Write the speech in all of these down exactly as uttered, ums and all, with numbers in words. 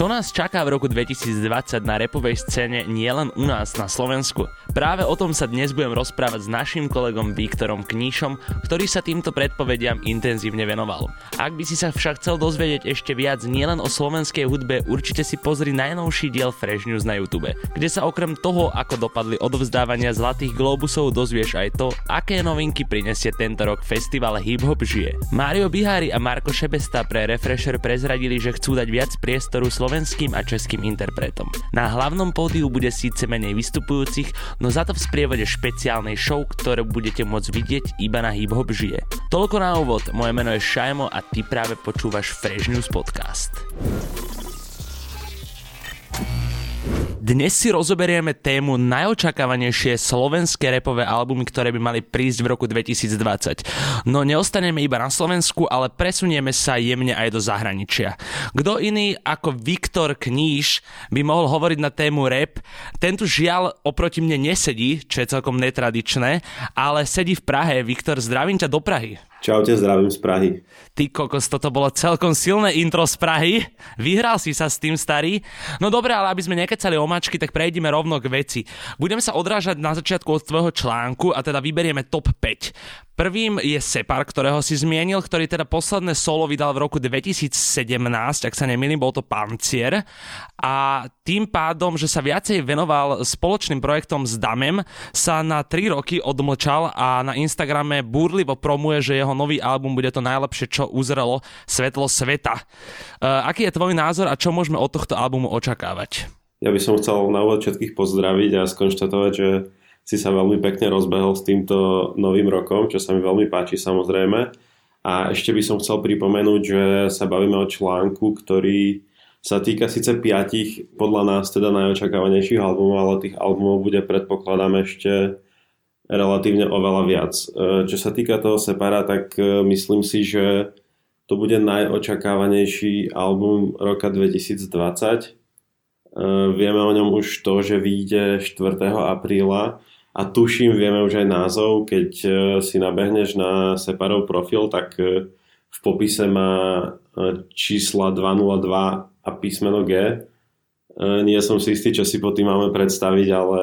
Čo nás čaká v roku dvetisícdvadsať na rapovej scéne nielen u nás na Slovensku? Práve o tom sa dnes budem rozprávať s naším kolegom Viktorom Kníšom, ktorý sa týmto predpovediam intenzívne venoval. Ak by si sa však chcel dozvedieť ešte viac nielen o slovenskej hudbe, určite si pozri najnovší diel Fresh News na YouTube, kde sa okrem toho, ako dopadli odovzdávania Zlatých globusov, dozvieš aj to, aké novinky prinesie tento rok festival Hip Hop Žije. Mário Bihári a Marko Šebesta pre Refresher prezradili, že chcú dať viac priestoru slovenským a českým interpretom. Na hlavnom pódiu bude síce menej vystupujúcich, no za to v sprievode špeciálnej show, ktorú budete môcť vidieť iba na Hip Hop Žije. Toľko na úvod, moje meno je Šajmo a ty práve počúvaš Fresh News Podcast. Dnes si rozoberieme tému najočakávanejšie slovenské rapové albumy, ktoré by mali prísť v roku dvetisícdvadsať. No neostaneme iba na Slovensku, ale presunieme sa jemne aj do zahraničia. Kto iný ako Viktor Kníš by mohol hovoriť na tému rap? Ten tu žiaľ oproti mne nesedí, čo je celkom netradičné, ale sedí v Prahe. Viktor, zdravím ťa do Prahy. Čaute, zdravím z Prahy. Ty kokos, toto bolo celkom silné intro z Prahy. Vyhral si sa s tým, starý. No dobré, ale aby sme nekecali omáčky, tak prejdeme rovno k veci. Budem sa odrážať na začiatku od tvojho článku a teda vyberieme top päť. Prvým je Separ, ktorého si zmienil, ktorý teda posledné solo vydal v roku dvetisícsedemnásť, ak sa nemýlim, bol to Pancier. A tým pádom, že sa viacej venoval spoločným projektom s Damem, sa na tri roky odmlčal a na Instagrame búrlivo promuje, že jeho nový album bude to najlepšie, čo uzrelo svetlo sveta. Uh, aký je tvoj názor a čo môžeme od tohto albumu očakávať? Ja by som chcel na úvod všetkých pozdraviť a skonštatovať, že si sa veľmi pekne rozbehol s týmto novým rokom, čo sa mi veľmi páči samozrejme. A ešte by som chcel pripomenúť, že sa bavíme o článku, ktorý sa týka síce piatich, podľa nás teda najočakávanejších albumov, ale tých albumov bude, predpokladám, ešte relatívne oveľa viac. Čo sa týka toho Separa, tak myslím si, že to bude najočakávanejší album roka dvetisícdvadsať. Vieme o ňom už to, že vyjde štvrtého apríla. A tuším, vieme už aj názov, keď si nabehneš na Separov profil, tak v popise má čísla dvesto dva a písmeno G. Nie som si istý, čo si po tým máme predstaviť, ale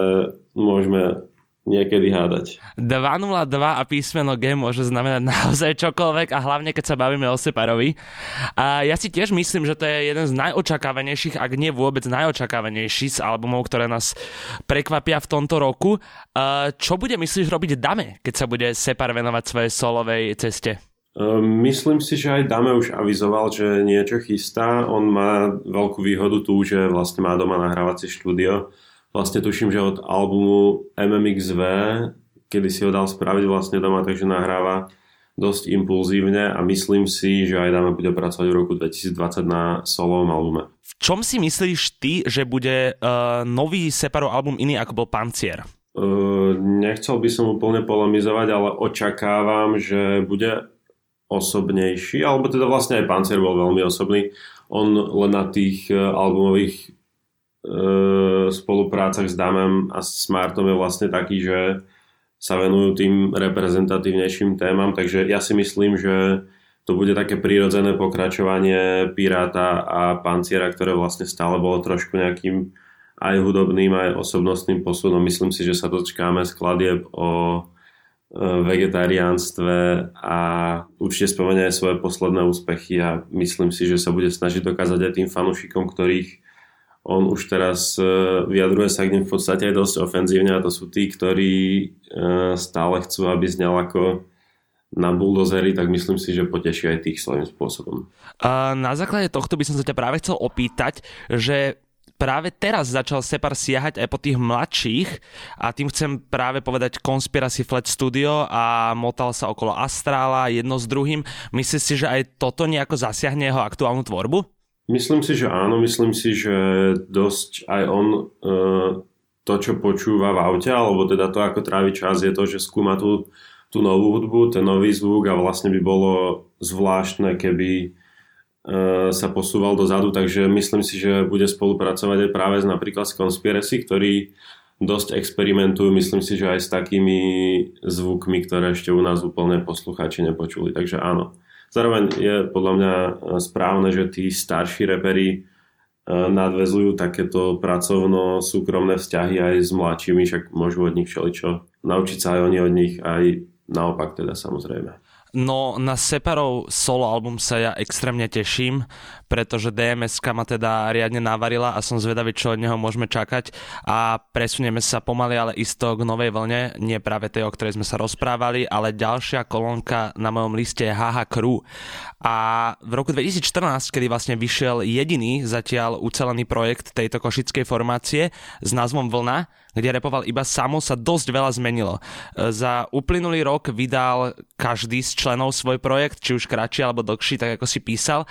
môžeme niekedy hádať. dvesto dva a písmeno G môže znamenať naozaj čokoľvek a hlavne keď sa bavíme o Separovi. A ja si tiež myslím, že to je jeden z najočakávanejších, ak nie vôbec najočakávanejší z albumov, ktoré nás prekvapia v tomto roku. A čo bude, myslíš, robiť Dame, keď sa bude Separ venovať svojej solovej ceste? Myslím si, že aj Dame už avizoval, že niečo chystá. On má veľkú výhodu tu, že vlastne má doma nahrávacie štúdio. Vlastne tuším, že od albumu em em iks vé, kedy si ho dal spraviť vlastne doma, takže nahráva dosť impulzívne a myslím si, že aj Dame bude pracovať v roku dvetisícdvadsať na solovom albume. V čom si myslíš ty, že bude uh, nový Separo album iný ako bol Pancier? Uh, nechcel by som úplne polemizovať, ale očakávam, že bude osobnejší, alebo teda vlastne aj Pancier bol veľmi osobný. On len na tých uh, albumových v spoluprácach s Damem a Smartom je vlastne taký, že sa venujú tým reprezentatívnejším témam, takže ja si myslím, že to bude také prirodzené pokračovanie Piráta a Panciera, ktoré vlastne stále bolo trošku nejakým aj hudobným, aj osobnostným posunom. Myslím si, že sa dočkáme skladieb o vegetariánstve a určite spomenie svoje posledné úspechy a myslím si, že sa bude snažiť dokázať aj tým fanúšikom, ktorých on už teraz vyjadruje sa k nim v podstate aj dosť ofenzívne a to sú tí, ktorí stále chcú, aby znel ako na buldozery, tak myslím si, že poteší aj tých svojím spôsobom. A na základe tohto by som sa ťa práve chcel opýtať, že práve teraz začal Separ siahať aj po tých mladších a tým chcem práve povedať Conspiracy Flat Studio a motal sa okolo Astrala jedno s druhým. Myslíš si, že aj toto nejako zasiahne jeho aktuálnu tvorbu? Myslím si, že áno, myslím si, že dosť aj on e, to, čo počúva v aute, alebo teda to, ako trávi čas, je to, že skúma tú, tú novú hudbu, ten nový zvuk a vlastne by bolo zvláštne, keby e, sa posúval dozadu, takže myslím si, že bude spolupracovať aj práve napríklad s Conspiracy, ktorí dosť experimentujú, myslím si, že aj s takými zvukmi, ktoré ešte u nás úplne poslucháči nepočuli, takže áno. Zároveň je podľa mňa správne, že tí starší reperi nadvezujú takéto pracovno-súkromné vzťahy aj s mladšími, však môžu od nich všeličo naučiť sa aj oni od nich, aj naopak teda samozrejme. No na Separov solo album sa ja extrémne teším, pretože dé em es ká ma teda riadne navarila a som zvedavý, čo od neho môžeme čakať a presunieme sa pomaly, ale isto k novej vlne, nie práve tej, o ktorej sme sa rozprávali, ale ďalšia kolónka na mojom liste je Haha Crew. A v roku dvetisícštrnásť, kedy vlastne vyšiel jediný zatiaľ ucelený projekt tejto košickej formácie s názvom Vlna, kde repoval iba samo, sa dosť veľa zmenilo. Za uplynulý rok vydal každý z členov svoj projekt, či už kratší alebo dlhší, tak ako si písal.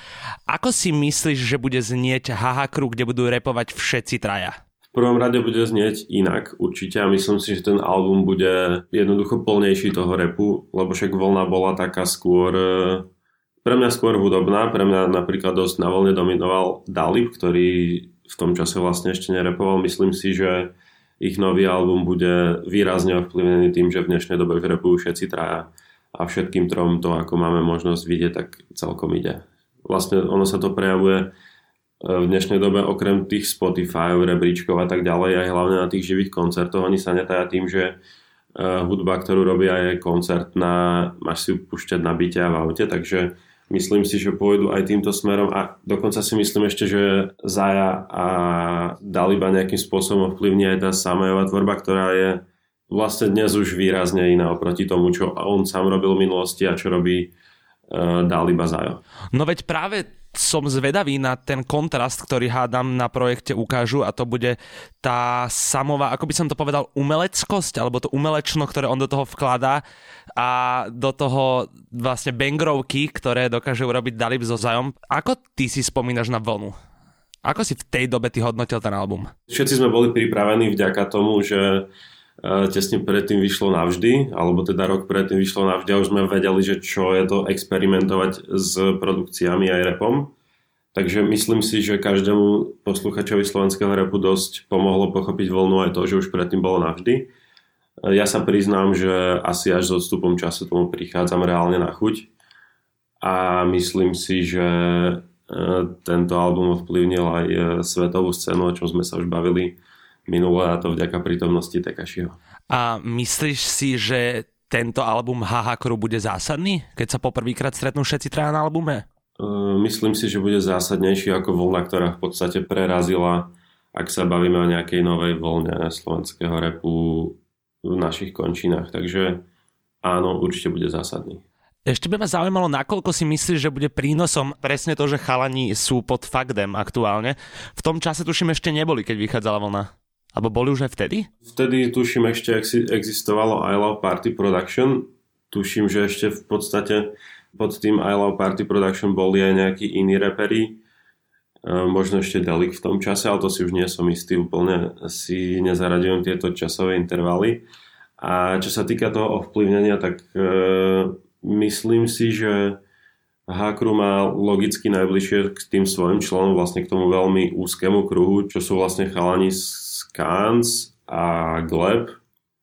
Ako si myslíš, že bude znieť Haha Crew, kde budú repovať všetci traja? V prvom rade bude znieť inak určite a myslím si, že ten album bude jednoducho plnejší toho repu, lebo však Vlna bola taká skôr, pre mňa skôr hudobná, pre mňa napríklad dosť na Vlne dominoval Dalib, ktorý v tom čase vlastne ešte nerepoval. Myslím si, že ich nový album bude výrazne ovplyvnený tým, že v dnešnej dobe repujú všetci traja a všetkým trom to, ako máme možnosť vidieť, tak celkom ide. Vlastne ono sa to prejavuje v dnešnej dobe okrem tých Spotify, rebríčkov a tak ďalej, aj hlavne na tých živých koncertoch. Oni sa netajá tým, že hudba, ktorú robia, je koncertná, máš si ju púšťať na byte a v aute, takže myslím si, že pôjdu aj týmto smerom a dokonca si myslím ešte, že Zaja a Daliba nejakým spôsobom ovplyvní aj tá Samajová tvorba, ktorá je vlastne dnes už výrazne iná oproti tomu, čo on sám robil v minulosti a čo robí uh, Daliba Zajo. No veď práve som zvedavý na ten kontrast, ktorý hádam na projekte ukážu a to bude tá samová, ako by som to povedal, umeleckosť, alebo to umelečno, ktoré on do toho vkladá a do toho vlastne bangrovky, ktoré dokáže urobiť Dalib so Zajom. Ako ty si spomínaš na Vlnu? Ako si v tej dobe ty hodnotil ten album? Všetci sme boli pripravení vďaka tomu, že tesne predtým vyšlo Navždy, alebo teda rok predtým vyšlo Navždy a už sme vedeli, že čo je to experimentovať s produkciami aj rapom. Takže myslím si, že každému posluchačovi slovenského rapu dosť pomohlo pochopiť Vlnu aj to, že už predtým bolo Navždy. Ja sa priznám, že asi až s odstupom času tomu prichádzam reálne na chuť a myslím si, že tento album ovplyvnil aj svetovú scénu, o čom sme sa už bavili minulé a to vďaka prítomnosti Tekashiho. A myslíš si, že tento album Haha Crew bude zásadný, keď sa poprvýkrát stretnú všetci traja na albume? Uh, myslím si, že bude zásadnejší ako Vlna, ktorá v podstate prerazila, ak sa bavíme o nejakej novej vlne slovenského rapu v našich končinách. Takže áno, určite bude zásadný. Ešte by ma zaujímalo, nakoľko si myslíš, že bude prínosom presne to, že chalani sú pod fakdem aktuálne. V tom čase tuším ešte neboli, keď vychádzala Vlna. Alebo boli už aj vtedy? Vtedy tuším ešte existovalo I Love Party Production. Tuším, že ešte v podstate pod tým I Love Party Production boli aj nejakí iní reperi. Možno ešte Delik v tom čase, ale to si už nie som istý. Úplne si nezaradujem tieto časové intervaly. A čo sa týka toho ovplyvnenia, tak e, myslím si, že Haha Crew má logicky najbližšie k tým svojim členom, vlastne k tomu veľmi úzkému kruhu, čo sú vlastne chalani Kans a Gleb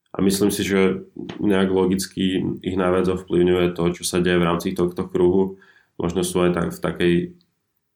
a myslím si, že nejak logicky ich najviac ovplyvňuje to, čo sa deje v rámci tohto kruhu. Možno sú aj tak v takej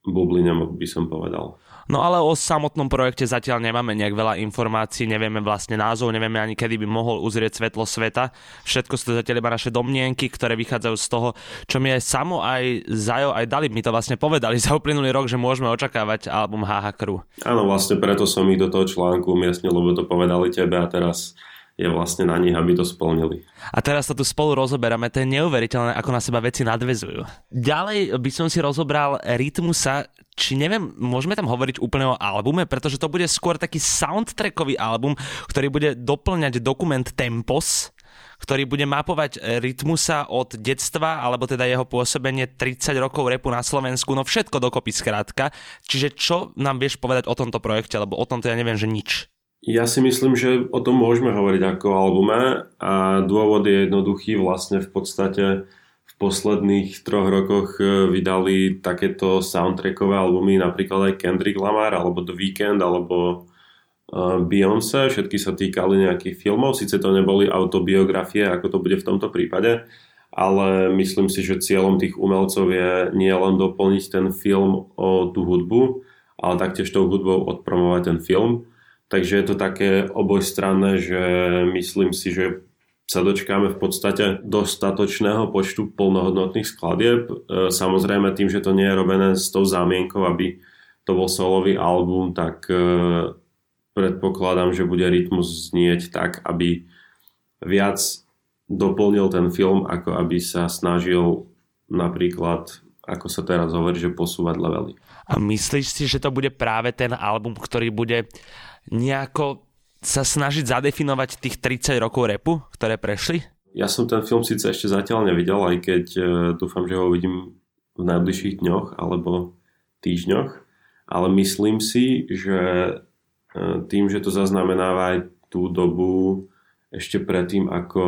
bubline, by som povedal. No ale o samotnom projekte zatiaľ nemáme nejak veľa informácií, nevieme vlastne názov, nevieme ani kedy by mohol uzrieť svetlo sveta. Všetko sú to zatiaľ iba naše domnienky, ktoré vychádzajú z toho, čo mi aj Samo, aj Zajo, aj Dalib mi to vlastne povedali za uplynulý rok, že môžeme očakávať album Haha Crew. Áno, vlastne preto som ich do toho článku umiestnil, lebo to povedali tebe a teraz je vlastne na nich, aby to splnili. A teraz sa tu spolu rozoberáme, to je neuveriteľné, ako na seba veci nadvezujú. Ďalej by som si rozobral Rytmusa. Či neviem, môžeme tam hovoriť úplne o albume, pretože to bude skôr taký soundtrackový album, ktorý bude doplňať dokument Tempos, ktorý bude mapovať Rytmusa od detstva, alebo teda jeho pôsobenie tridsať rokov repu na Slovensku, no všetko dokopy skrátka. Čiže čo nám vieš povedať o tomto projekte, lebo o tomto ja neviem, že nič. Ja si myslím, že o tom môžeme hovoriť ako o albume a dôvod je jednoduchý, vlastne v podstate posledných troch rokoch vydali takéto soundtrackové albumy, napríklad aj Kendrick Lamar, alebo The Weeknd, alebo Beyoncé. Všetky sa týkali nejakých filmov, síce to neboli autobiografie, ako to bude v tomto prípade, ale myslím si, že cieľom tých umelcov je nielen doplniť ten film o tú hudbu, ale taktiež tou hudbou odpromovať ten film. Takže je to také obojstranné, že myslím si, že sa dočkáme v podstate dostatočného počtu plnohodnotných skladieb. Samozrejme tým, že to nie je robené s tou zámienkou, aby to bol solový album, tak predpokladám, že bude Rytmus znieť tak, aby viac doplnil ten film, ako aby sa snažil napríklad, ako sa teraz hovorí, že posúvať levely. A myslíš si, že to bude práve ten album, ktorý bude nejako sa snažiť zadefinovať tých tridsať rokov rapu, ktoré prešli? Ja som ten film síce ešte zatiaľ nevidel, aj keď e, dúfam, že ho uvidím v najbližších dňoch alebo týždňoch, ale myslím si, že e, tým, že to zaznamenáva aj tú dobu ešte predtým, ako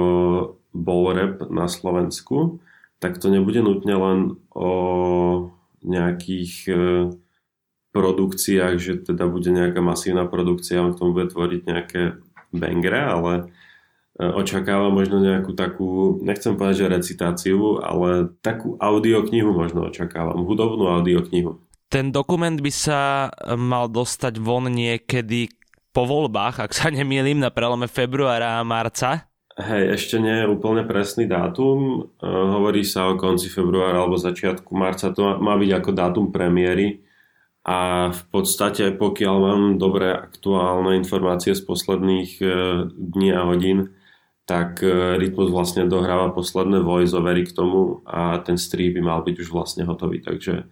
bol rap na Slovensku, tak to nebude nutne len o nejakých e, produkciách, že teda bude nejaká masívna produkcia, on k tomu bude tvoriť nejaké bangre, ale očakáva možno nejakú takú, nechcem povedať, že recitáciu, ale takú audioknihu možno očakávam, hudobnú audioknihu. Ten dokument by sa mal dostať von niekedy po voľbách, ak sa nemýlim, na prelome februára a marca. Hej, ešte nie je úplne presný dátum, hovorí sa o konci februára alebo začiatku marca, to má byť ako dátum premiéry. A v podstate, pokiaľ mám dobré aktuálne informácie z posledných dní a hodín, tak Rytmus vlastne dohráva posledné voice-overy k tomu a ten strih by mal byť už vlastne hotový. Takže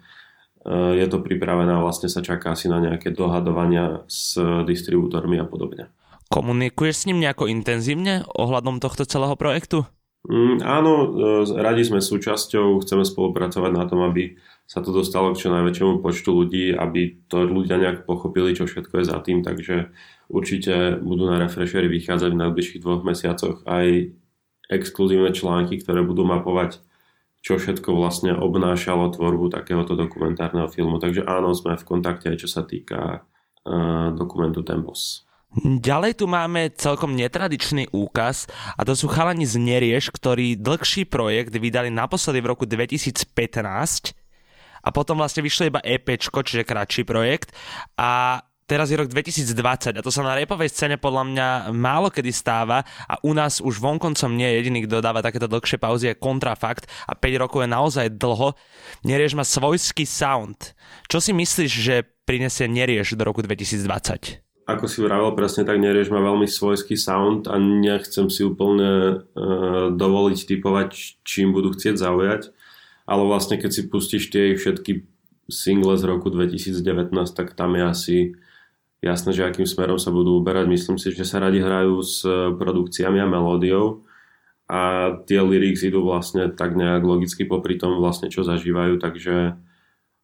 je to pripravené a vlastne sa čaká si na nejaké dohadovania s distribútormi a podobne. Komunikuješ s ním nejako intenzívne ohľadom tohto celého projektu? Mm, áno, radi sme súčasťou, chceme spolupracovať na tom, aby sa to dostalo k čo najväčšiemu počtu ľudí, aby to ľudia nejak pochopili, čo všetko je za tým, takže určite budú na Refresheri vychádzať v najbližších dvoch mesiacoch aj exkluzívne články, ktoré budú mapovať, čo všetko vlastne obnášalo tvorbu takéhoto dokumentárneho filmu. Takže áno, sme v kontakte aj čo sa týka uh, dokumentu Tempos. Ďalej tu máme celkom netradičný úkaz a to sú chalani z Nerieš, ktorí dlhší projekt vydali naposledy v roku dvetisícpätnásť a potom vlastne vyšlo iba EPčko, čiže kratší projekt a teraz je rok dvetisícdvadsať a to sa na rapovej scéne podľa mňa málo kedy stáva a u nás už vonkoncom nie je jediný, kto dáva takéto dlhšie pauzy, je Kontrafakt a päť rokov je naozaj dlho. Nerieš má svojský sound. Čo si myslíš, že prinesie Nerieš do roku dvetisícdvadsať? Ako si vravel, presne tak Nerieš má veľmi svojský sound a nechcem si úplne e, dovoliť typovať, čím budú chcieť zaujať. Ale vlastne, keď si pustíš tie všetky single z roku dvetisícdevätnásť, tak tam je asi jasné, že akým smerom sa budú uberať. Myslím si, že sa radi hrajú s produkciami a melódiou a tie lyrics idú vlastne tak nejak logicky popri tom vlastne, čo zažívajú, takže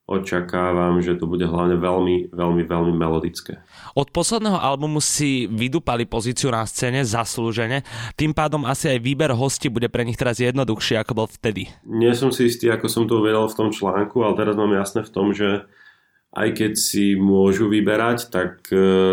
očakávam, že to bude hlavne veľmi, veľmi, veľmi melodické. Od posledného albumu si vydupali pozíciu na scéne zaslúžene, tým pádom asi aj výber hostí bude pre nich teraz jednoduchší, ako bol vtedy. Nie som si istý, ako som to uvedal v tom článku, ale teraz mám jasné v tom, že aj keď si môžu vyberať, tak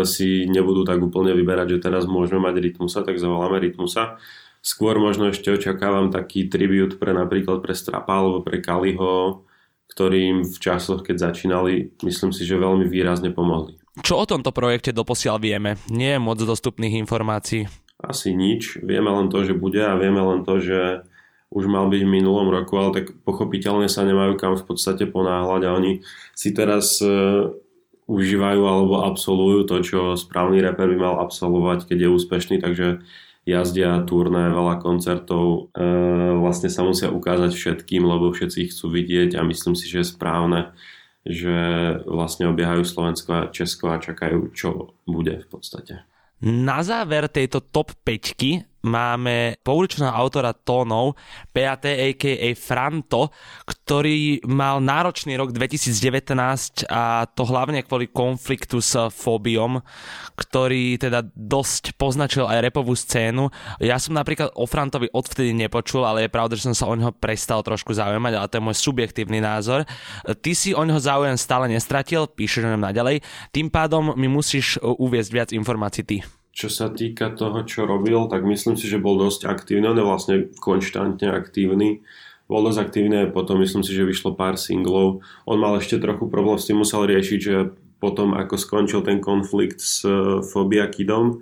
si nebudú tak úplne vyberať, že teraz môžeme mať Rytmusa, tak zavoláme Rytmusa. Skôr možno ešte očakávam taký tribut pre napríklad pre Strapa alebo pre Kaliho, ktorým v časoch, keď začínali, myslím si, že veľmi výrazne pomohli. Čo o tomto projekte doposiaľ vieme? Nie je moc dostupných informácií. Asi nič. Vieme len to, že bude a vieme len to, že už mal byť v minulom roku, ale tak pochopiteľne sa nemajú kam v podstate ponáhľať a oni si teraz uh, užívajú alebo absolvujú to, čo správny rapper by mal absolvovať, keď je úspešný, takže jazdia, turné, veľa koncertov, e, vlastne sa musia ukázať všetkým, lebo všetci ich chcú vidieť a myslím si, že je správne, že vlastne obiehajú Slovensko a Česko a čakajú, čo bude v podstate. Na záver tejto top päťky máme pouličného autora tónov pé á té á ká á Franto, ktorý mal náročný rok dvetisícdevätnásť a to hlavne kvôli konfliktu s Fobiom, ktorý teda dosť poznačil aj rapovú scénu. Ja som napríklad o Frantovi odvtedy nepočul, ale je pravda, že som sa o ňoho prestal trošku zaujímať, ale to je môj subjektívny názor. Ty si o ňoho záujem stále nestratil, píšeš o ňom naďalej, tým pádom mi musíš uviesť viac informácií ty. Čo sa týka toho, čo robil, tak myslím si, že bol dosť aktívny, on je vlastne konštantne aktívny. Bol dosť aktívny a potom myslím si, že vyšlo pár singlov. On mal ešte trochu problém s tým, musel riešiť, že potom ako skončil ten konflikt s Fobia Kidom,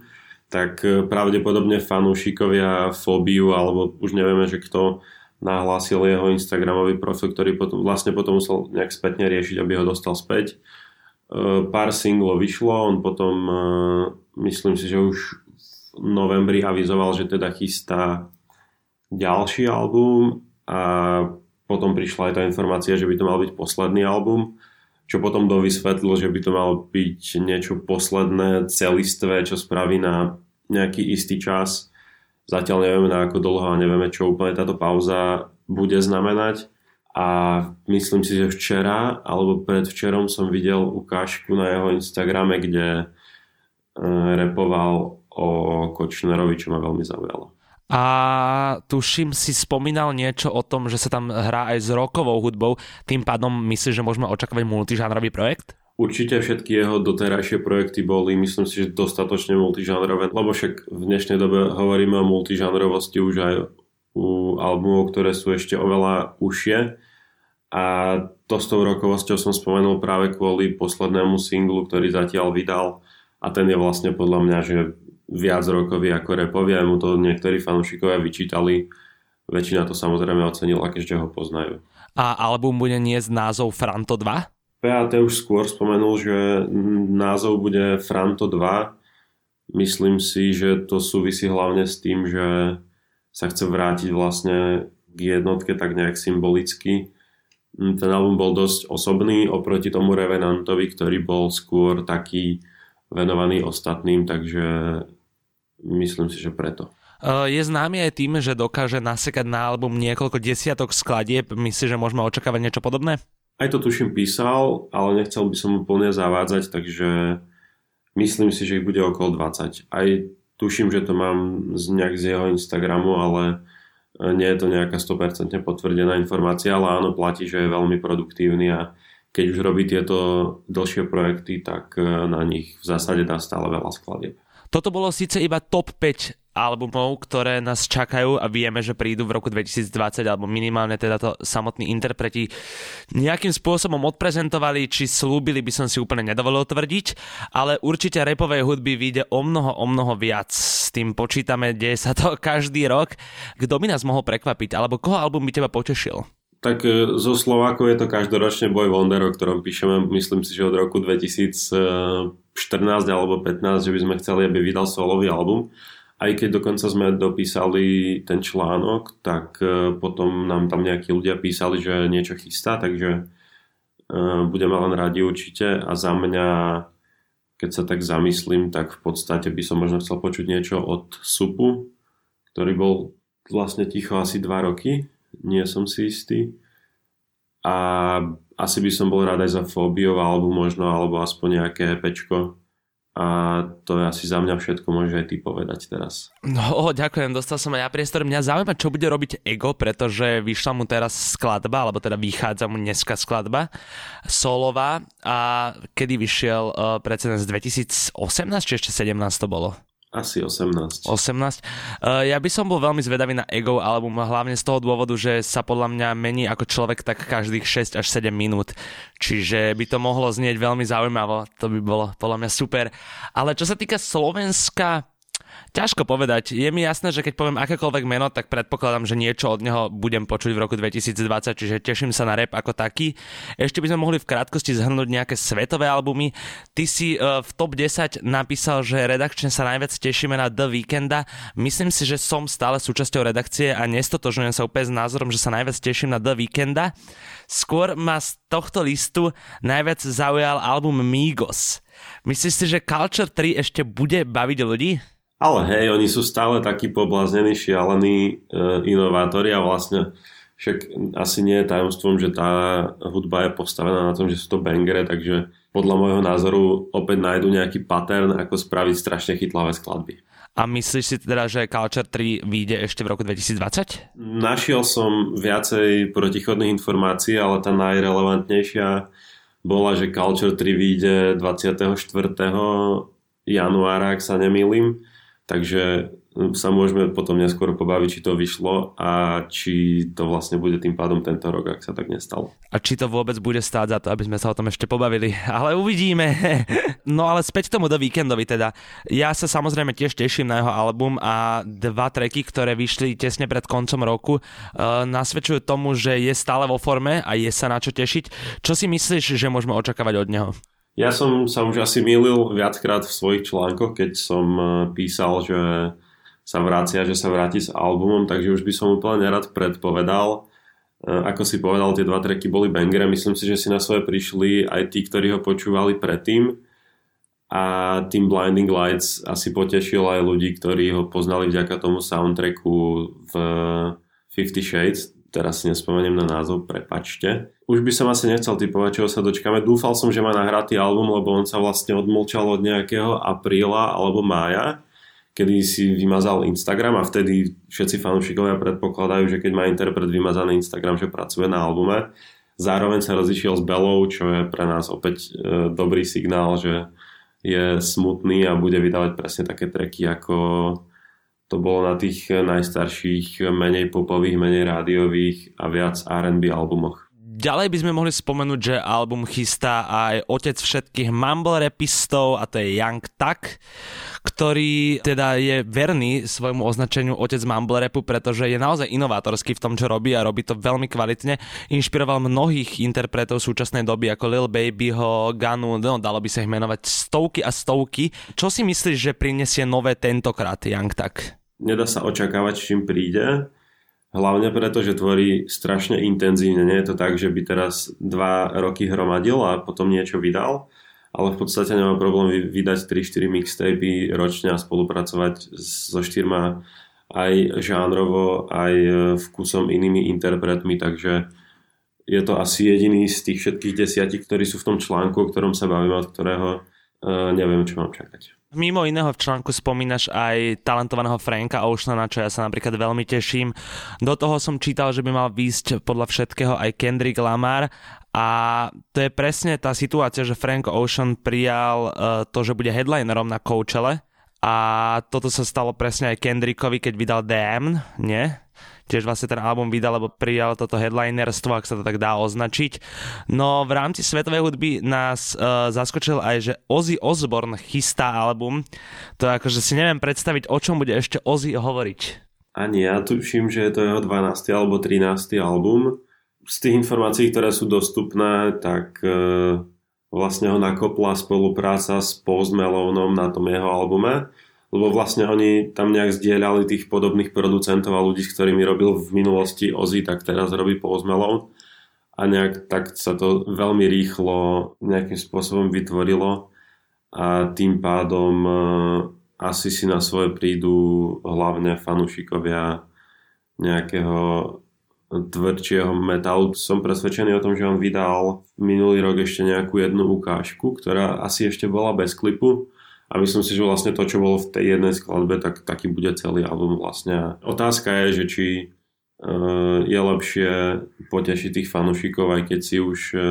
tak pravdepodobne fanúšikovia Fobiu, alebo už nevieme, že kto nahlásil jeho instagramový profil, ktorý potom, vlastne potom musel nejak spätne riešiť, aby ho dostal späť. Pár singlov vyšlo, on potom, myslím si, že už v novembri avizoval, že teda chystá ďalší album a potom prišla aj tá informácia, že by to mal byť posledný album, čo potom dovysvetlil, že by to malo byť niečo posledné, celistvé, čo spraví na nejaký istý čas. Zatiaľ nevieme na ako dlho a nevieme, čo úplne táto pauza bude znamenať. A myslím si, že včera alebo predvčerom som videl ukážku na jeho Instagrame, kde rapoval o Kočnerovi, čo ma veľmi zaujalo. A tuším, si spomínal niečo o tom, že sa tam hrá aj s rockovou hudbou. Tým pádom myslíš, že môžeme očakávať multižánrový projekt? Určite všetky jeho doterajšie projekty boli, myslím si, že dostatočne multižánrové, lebo však v dnešnej dobe hovoríme o multižánrovosti už aj u albumov, ktoré sú ešte oveľa užšie. A to s tou rokovosťou som spomenul práve kvôli poslednému singlu, ktorý zatiaľ vydal, a ten je vlastne podľa mňa, že viac rokový ako rapový, aj mu to niektorí fanúšikovia vyčítali. Väčšina to samozrejme ocenila, keďže ho poznajú. A album bude niesť názov Franto dva? P A T už skôr spomenul, že názov bude Franto dva. Myslím si, že to súvisí hlavne s tým, že sa chce vrátiť vlastne k jednotke tak nejak symbolicky. Ten album bol dosť osobný oproti tomu Revenantovi, ktorý bol skôr taký venovaný ostatným, takže myslím si, že preto. Je známy aj tým, že dokáže nasekať na album niekoľko desiatok skladieb. Myslíš, že môžeme očakávať niečo podobné? Aj to tuším písal, ale nechcel by som mu plne zavádzať, takže myslím si, že ich bude okolo dvadsať. Aj tuším, že to mám z nejak z jeho Instagramu, ale nie je to nejaká sto percent potvrdená informácia, ale áno, platí, že je veľmi produktívny a keď už robí tieto dlhšie projekty, tak na nich v zásade dá stále veľa skladieb. Toto bolo síce iba top päť albumov, ktoré nás čakajú a vieme, že prídu v roku dvetisícdvadsať, alebo minimálne teda to samotní interpreti nejakým spôsobom odprezentovali, či slúbili, by som si úplne nedovolil tvrdiť, ale určite rapovej hudby vyjde o mnoho, o mnoho viac. S tým počítame, deje sa to každý rok. Kto by nás mohol prekvapiť, alebo koho album by teba potešil? Tak zo Slovákov je to každoročne Boj Wonder, o ktorom píšeme, myslím si, že od roku dvetisícštrnásť alebo pätnásť, že by sme chceli, aby vydal solový album. Aj keď dokonca sme dopísali ten článok, tak potom nám tam nejakí ľudia písali, že niečo chystá, takže budeme len radi určite. A za mňa, keď sa tak zamyslím, tak v podstate by som možno chcel počuť niečo od Supu, ktorý bol vlastne ticho asi dva roky, nie som si istý. A asi by som bol rád aj za Fóbiou alebo možno, alebo aspoň nejaké pečko. A to je asi za mňa všetko, môžeš aj ty povedať teraz. No, ďakujem, dostal som aj ja priestor. Mňa zaujíma, čo bude robiť Ego, pretože vyšla mu teraz skladba, alebo teda vychádza mu dneska skladba, solová, a kedy vyšiel uh, precedens dvetisícosemnásť, či ešte sedemnásť to bolo? Asi osemnásť. osemnásť. Ja by som bol veľmi zvedavý na Ego album, hlavne z toho dôvodu, že sa podľa mňa mení ako človek tak každých šesť až sedem minút. Čiže by to mohlo znieť veľmi zaujímavo. To by bolo podľa mňa super. Ale čo sa týka Slovenska, ťažko povedať. Je mi jasné, že keď poviem akékoľvek meno, tak predpokladám, že niečo od neho budem počuť v roku dvetisícdvadsať, čiže teším sa na rap ako taký. Ešte by sme mohli v krátkosti zhrnúť nejaké svetové albumy. Ty si uh, v top desať napísal, že redakčne sa najviac tešíme na The Weeknda. Myslím si, že som stále súčasťou redakcie a nestotožňujem sa úplne s názorom, že sa najviac teším na The Weeknda. Skôr ma z tohto listu najviac zaujal album Migos. Myslíš si, že Culture tri ešte bude baviť ľudí? Ale hej, oni sú stále takí pobláznení, šialení e, inovátori a vlastne však asi nie je tajomstvom, že tá hudba je postavená na tom, že sú to bangere, takže podľa môjho názoru opäť nájdu nejaký pattern, ako spraviť strašne chytlavé skladby. A myslíš si teda, že Culture tri vyjde ešte v roku dvetisícdvadsať? Našiel som viacej protichodných informácií, ale tá najrelevantnejšia bola, že Culture tri vyjde dvadsiateho štvrtého januára, ak sa nemýlim. Takže sa môžeme potom neskôr pobaviť, či to vyšlo a či to vlastne bude tým pádom tento rok, ak sa tak nestalo. A či to vôbec bude stáť za to, aby sme sa o tom ešte pobavili. Ale uvidíme. No ale späť k tomu The Weekendovi teda. Ja sa samozrejme tiež teším na jeho album a dva tracky, ktoré vyšli tesne pred koncom roku, nasvedčujú tomu, že je stále vo forme a je sa na čo tešiť. Čo si myslíš, že môžeme očakávať od neho? Ja som sa už asi mýlil viackrát v svojich článkoch, keď som písal, že sa vracia, že sa vráti s albumom, takže už by som úplne nerad predpovedal. Ako si povedal, tie dva tracky boli bangere, myslím si, že si na svoje prišli aj tí, ktorí ho počúvali predtým a tým Blinding Lights asi potešil aj ľudí, ktorí ho poznali vďaka tomu soundtracku v Fifty Shades. Teraz si nespomeniem na názov, prepačte. Už by som asi nechcel typovať, čoho sa dočkáme. Dúfal som, že má nahrátý album, lebo on sa vlastne odmlčal od nejakého apríla alebo mája, kedy si vymazal Instagram a vtedy všetci fanúšikovia predpokladajú, že keď má interpret vymazaný Instagram, že pracuje na albume. Zároveň sa rozišiel s Belou, čo je pre nás opäť e, dobrý signál, že je smutný a bude vydávať presne také tracky ako... To bolo na tých najstarších, menej popových, menej rádiových a viac er end bí albumoch. Ďalej by sme mohli spomenúť, že album chystá aj otec všetkých mumble rapistov, a to je Young Thug, ktorý teda je verný svojmu označeniu otec mumble rapu, pretože je naozaj inovátorský v tom, čo robí a robí to veľmi kvalitne. Inšpiroval mnohých interpretov súčasnej doby ako Lil Babyho, Gunu, no, dalo by sa ich menovať stovky a stovky. Čo si myslíš, že prinesie nové tentokrát Young Thug? Nedá sa očakávať, čím príde. Hlavne preto, že tvorí strašne intenzívne. Nie je to tak, že by teraz dva roky hromadil a potom niečo vydal, ale v podstate nemá problém vydať tri štyri mixtapy ročne a spolupracovať so štyrma aj žánrovo, aj vkusom inými interpretmi, takže je to asi jediný z tých všetkých desiatich, ktorí sú v tom článku, o ktorom sa bavím, od ktorého Uh, neviem, čo mám čakať. Mimo iného v článku spomínaš aj talentovaného Franka Oceana, čo ja sa napríklad veľmi teším. Do toho som čítal, že by mal výsť podľa všetkého aj Kendrick Lamar a to je presne tá situácia, že Frank Ocean prijal uh, to, že bude headlinerom na Coachelle a toto sa stalo presne aj Kendrickovi, keď vydal Dame, nie? Tiež vlastne ten album vydal, lebo prijal toto headlinerstvo, ak sa to tak dá označiť. No v rámci svetovej hudby nás uh, zaskočil aj, že Ozzy Osbourne chystá album. To akože si neviem predstaviť, o čom bude ešte Ozzy hovoriť. Ani ja tuším, že je to jeho dvanásty alebo trinásty album. Z tých informácií, ktoré sú dostupné, tak uh, vlastne ho nakopla spolupráca s Post Maloneom na tom jeho albume. Lebo vlastne oni tam nejak zdieľali tých podobných producentov a ľudí, s ktorými robil v minulosti Ozzy, tak teraz robí Post Malone a nejak tak sa to veľmi rýchlo nejakým spôsobom vytvorilo a tým pádom asi si na svoje prídu hlavne fanúšikovia nejakého tvrdšieho metalu. Som presvedčený o tom, že on vydal minulý rok ešte nejakú jednu ukážku, ktorá asi ešte bola bez klipu. A myslím si, že vlastne to, čo bolo v tej jednej skladbe, tak taký bude celý album vlastne. Otázka je, že či uh, je lepšie potešiť tých fanúšikov, aj keď si už uh,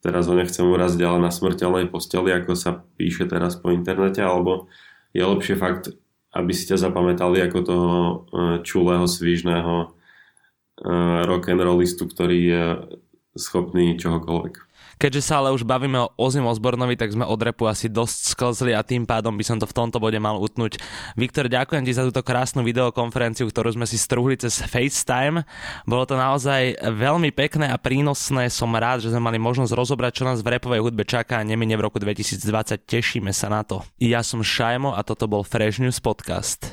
teraz ho nechcem uraziť, ale na smrteľnej posteli, ako sa píše teraz po internete, alebo je lepšie fakt, aby si ťa zapamätali ako toho uh, čulého, svižného uh, rock'n'rollistu, ktorý je schopný čohokoľvek. Keďže sa ale už bavíme o Ozzym Osbournovi, tak sme od rapu asi dosť sklzli a tým pádom by som to v tomto bode mal utnúť. Viktor, ďakujem ti za túto krásnu videokonferenciu, ktorú sme si strúhli cez FaceTime. Bolo to naozaj veľmi pekné a prínosné. Som rád, že sme mali možnosť rozobrať, čo nás v rapovej hudbe čaká a neminie v roku dvetisícdvadsať. Tešíme sa na to. Ja som Šajmo a toto bol Fresh News Podcast.